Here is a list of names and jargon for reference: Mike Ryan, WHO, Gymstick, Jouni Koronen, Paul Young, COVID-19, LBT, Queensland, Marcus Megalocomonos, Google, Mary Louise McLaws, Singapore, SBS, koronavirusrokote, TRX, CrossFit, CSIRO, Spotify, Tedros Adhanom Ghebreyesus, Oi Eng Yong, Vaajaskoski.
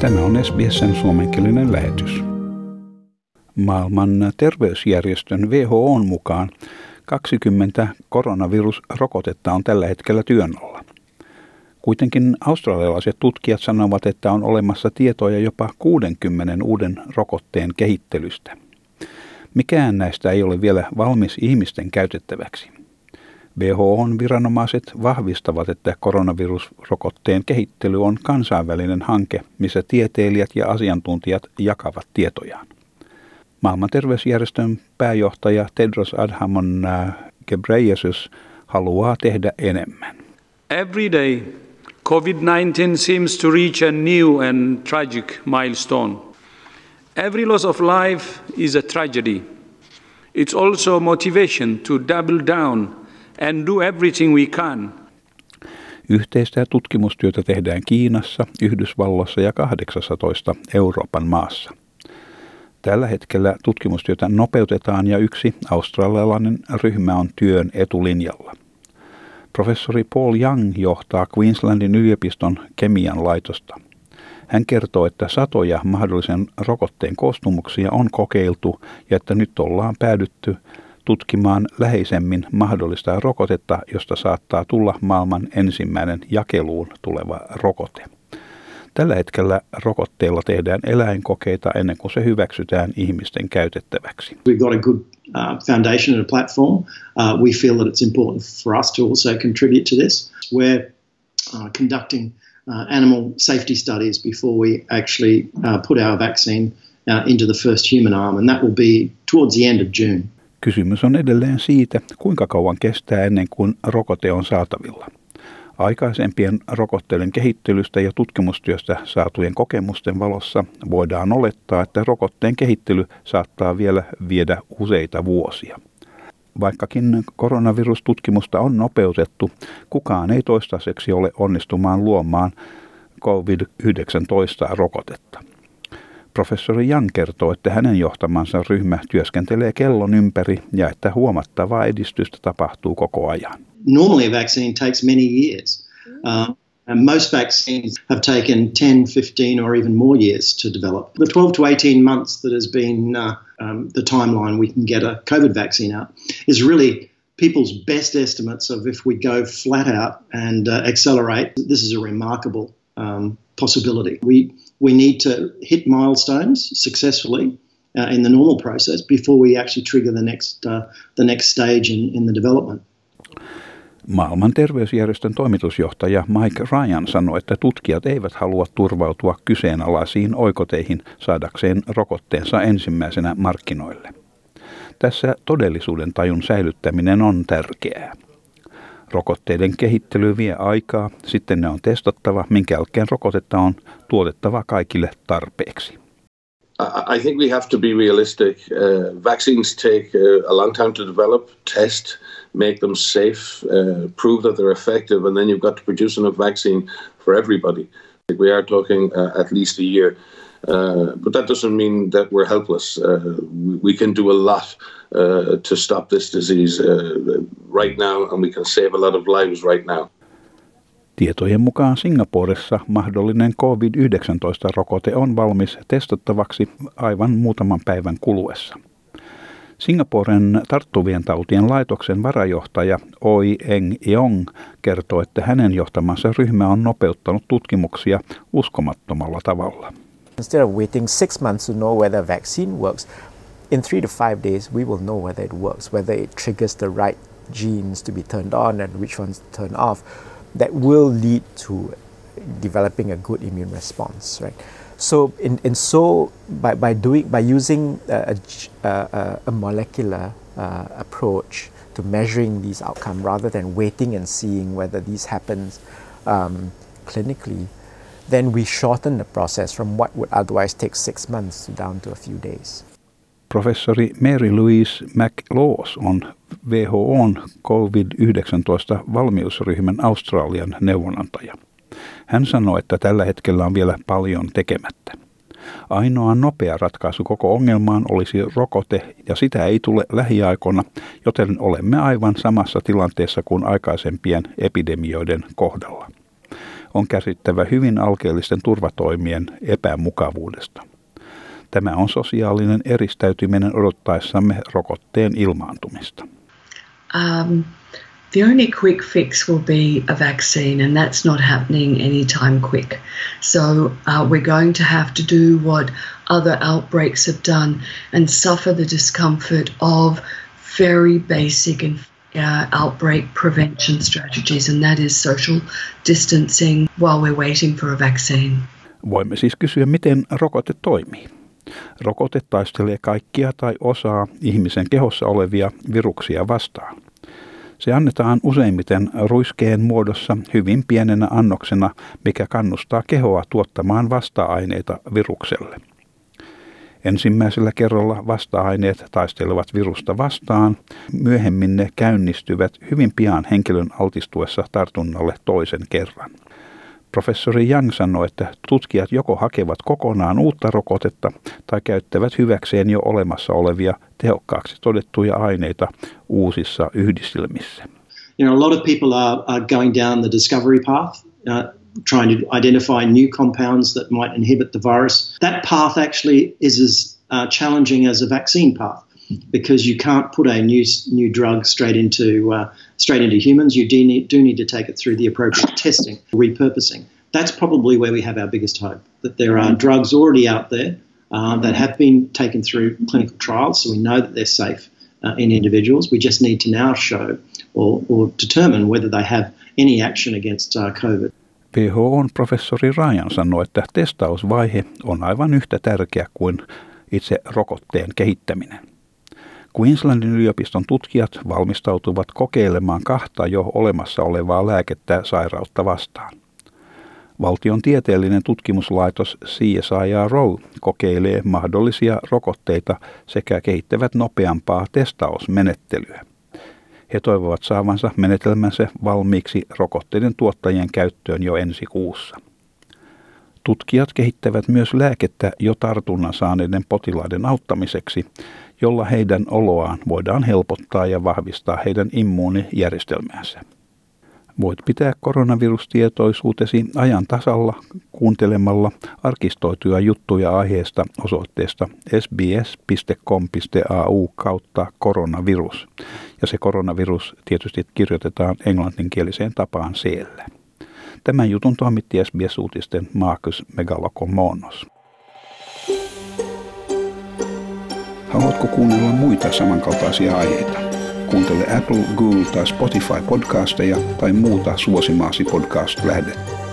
Tämä on SBS:n suomenkielinen lähetys. Maailman terveysjärjestön WHO:n mukaan 20 koronavirusrokotetta on tällä hetkellä työn alla. Kuitenkin australialaiset tutkijat sanovat, että on olemassa tietoja jopa 60 uuden rokotteen kehittelystä. Mikään näistä ei ole vielä valmis ihmisten käytettäväksi. WHO:n viranomaiset vahvistavat, että koronavirusrokotteen kehittely on kansainvälinen hanke, missä tieteilijät ja asiantuntijat jakavat tietojaan. Maailman terveysjärjestön pääjohtaja Tedros Adhanom Ghebreyesus haluaa tehdä enemmän. Every day COVID-19 seems to reach a new and tragic milestone. Every loss of life is a tragedy. It's also motivation to double down and do everything we can. Yhteistä tutkimustyötä tehdään Kiinassa, Yhdysvalloissa ja 18 Euroopan maassa. Tällä hetkellä tutkimustyötä nopeutetaan ja yksi australialainen ryhmä on työn etulinjalla. Professori Paul Young johtaa Queenslandin yliopiston kemian laitosta. Hän kertoo, että satoja mahdollisen rokotteen koostumuksia on kokeiltu ja että nyt ollaan päädytty tutkimaan läheisemmin mahdollista rokotetta, josta saattaa tulla maailman ensimmäinen jakeluun tuleva rokote. Tällä hetkellä rokotteella tehdään eläinkokeita ennen kuin se hyväksytään ihmisten käytettäväksi. We've got a good foundation and a platform. We feel that it's important for us to also contribute to this. We're conducting animal safety studies before we actually put our vaccine into the first human arm, and that will be towards the end of June. Kysymys on edelleen siitä, kuinka kauan kestää ennen kuin rokote on saatavilla. Aikaisempien rokotteiden kehittelystä ja tutkimustyöstä saatujen kokemusten valossa voidaan olettaa, että rokotteen kehittely saattaa vielä viedä useita vuosia. Vaikkakin koronavirustutkimusta on nopeutettu, kukaan ei toistaiseksi ole onnistumaan luomaan COVID-19-rokotetta. Professori Young kertoo, että hänen johtamansa ryhmä työskentelee kellon ympäri ja että huomattavaa edistystä tapahtuu koko ajan. Normally a vaccine takes many years. And most vaccines have taken 10, 15 or even more years to develop. The 12 to 18 months that has been the timeline we can get a COVID vaccine out is really people's best estimates of if we go flat out and accelerate. This is a remarkable possibility. We need to hit milestones successfully in the normal process before we actually trigger the next stage in the development. Maailman terveysjärjestön toimitusjohtaja Mike Ryan sanoi, että tutkijat eivät halua turvautua kyseenalaisiin oikoteihin saadakseen rokotteensa ensimmäisenä markkinoille. Tässä todellisuuden tajun säilyttäminen on tärkeää. Rokotteiden kehittely vie aikaa, sitten ne on testattava, minkä jälkeen rokotetta on tuotettava kaikille tarpeeksi. I think we have to be realistic. Vaccines take a long time to develop, test, make them safe, prove that they're effective, and then you've got to produce enough vaccine for everybody. We are talking at least a year. But that doesn't mean that we're helpless. We can do a lot to stop this disease right now, and we can save a lot of lives right now. Tietojen mukaan Singaporessa mahdollinen COVID-19-rokote on valmis testattavaksi aivan muutaman päivän kuluessa. Singaporen tarttuvien tautien laitoksen varajohtaja Oi Eng Yong kertoo, että hänen johtamansa ryhmä on nopeuttanut tutkimuksia uskomattomalla tavalla. Instead of waiting 6 months to know whether vaccine works, in 3 to 5 days we will know whether it works, whether it triggers the right genes to be turned on and which ones to turn off. That will lead to developing a good immune response, right? So, by using a molecular approach to measuring these outcomes, rather than waiting and seeing whether these happens clinically, then we shorten the process from what would otherwise take 6 months down to a few days. Professori Mary Louise McLaws on WHO:n COVID-19-valmiusryhmän Australian neuvonantaja. Hän sanoi, että tällä hetkellä on vielä paljon tekemättä. Ainoa nopea ratkaisu koko ongelmaan olisi rokote, ja sitä ei tule lähiaikoina, joten olemme aivan samassa tilanteessa kuin aikaisempien epidemioiden kohdalla. on käsittävä hyvin alkeellisten turvatoimien epämukavuudesta. Tämä on sosiaalinen eristäytyminen odottaessamme rokotteen ilmaantumista. The only quick fix will be a vaccine, and that's not happening anytime quick. So we're going to have to do what other outbreaks have done and suffer the discomfort of very basic and outbreak prevention strategies, and that is social distancing while we're waiting for a vaccine. Voimme siis kysyä, miten rokote toimii. Rokote taistelee kaikkia tai osaa ihmisen kehossa olevia viruksia vastaan. Se annetaan useimmiten ruiskeen muodossa hyvin pienenä annoksena, mikä kannustaa kehoa tuottamaan vasta-aineita virukselle. Ensimmäisellä kerralla vasta-aineet taistelevat virusta vastaan, myöhemmin ne käynnistyvät hyvin pian henkilön altistuessa tartunnalle toisen kerran. Professori Young sanoi, että tutkijat joko hakevat kokonaan uutta rokotetta tai käyttävät hyväkseen jo olemassa olevia tehokkaaksi todettuja aineita uusissa yhdistelmissä. You know, a lot of people are going down the discovery path, trying to identify new compounds that might inhibit the virus. That path actually is as challenging as a vaccine path, because you can't put a new drug straight into humans. You do need to take it through the appropriate testing, repurposing. That's probably where we have our biggest hope, that there are drugs already out there that have been taken through clinical trials, so we know that they're safe in individuals. We just need to now show or determine whether they have any action against COVID. WHO:n professori Ryan sanoi, että testausvaihe on aivan yhtä tärkeä kuin itse rokotteen kehittäminen. Queenslandin yliopiston tutkijat valmistautuvat kokeilemaan 2 jo olemassa olevaa lääkettä sairautta vastaan. Valtion tieteellinen tutkimuslaitos CSIRO kokeilee mahdollisia rokotteita sekä kehittävät nopeampaa testausmenettelyä. He toivovat saavansa menetelmänsä valmiiksi rokotteiden tuottajien käyttöön jo ensi kuussa. Tutkijat kehittävät myös lääkettä jo tartunnan saaneiden potilaiden auttamiseksi, jolla heidän oloaan voidaan helpottaa ja vahvistaa heidän immuunijärjestelmäänsä. Voit pitää koronavirustietoisuutesi ajan tasalla kuuntelemalla arkistoituja juttuja aiheesta osoitteesta sbs.com.au/koronavirus. Ja se koronavirus tietysti kirjoitetaan englanninkieliseen tapaan siellä. Tämän jutun toimitti SBS-uutisten Marcus Megalocomonos. Haluatko kuunnella muita samankaltaisia aiheita? Kuuntele Apple, Google tai Spotify podcasteja tai muuta suosimaasi podcast-lähdettä.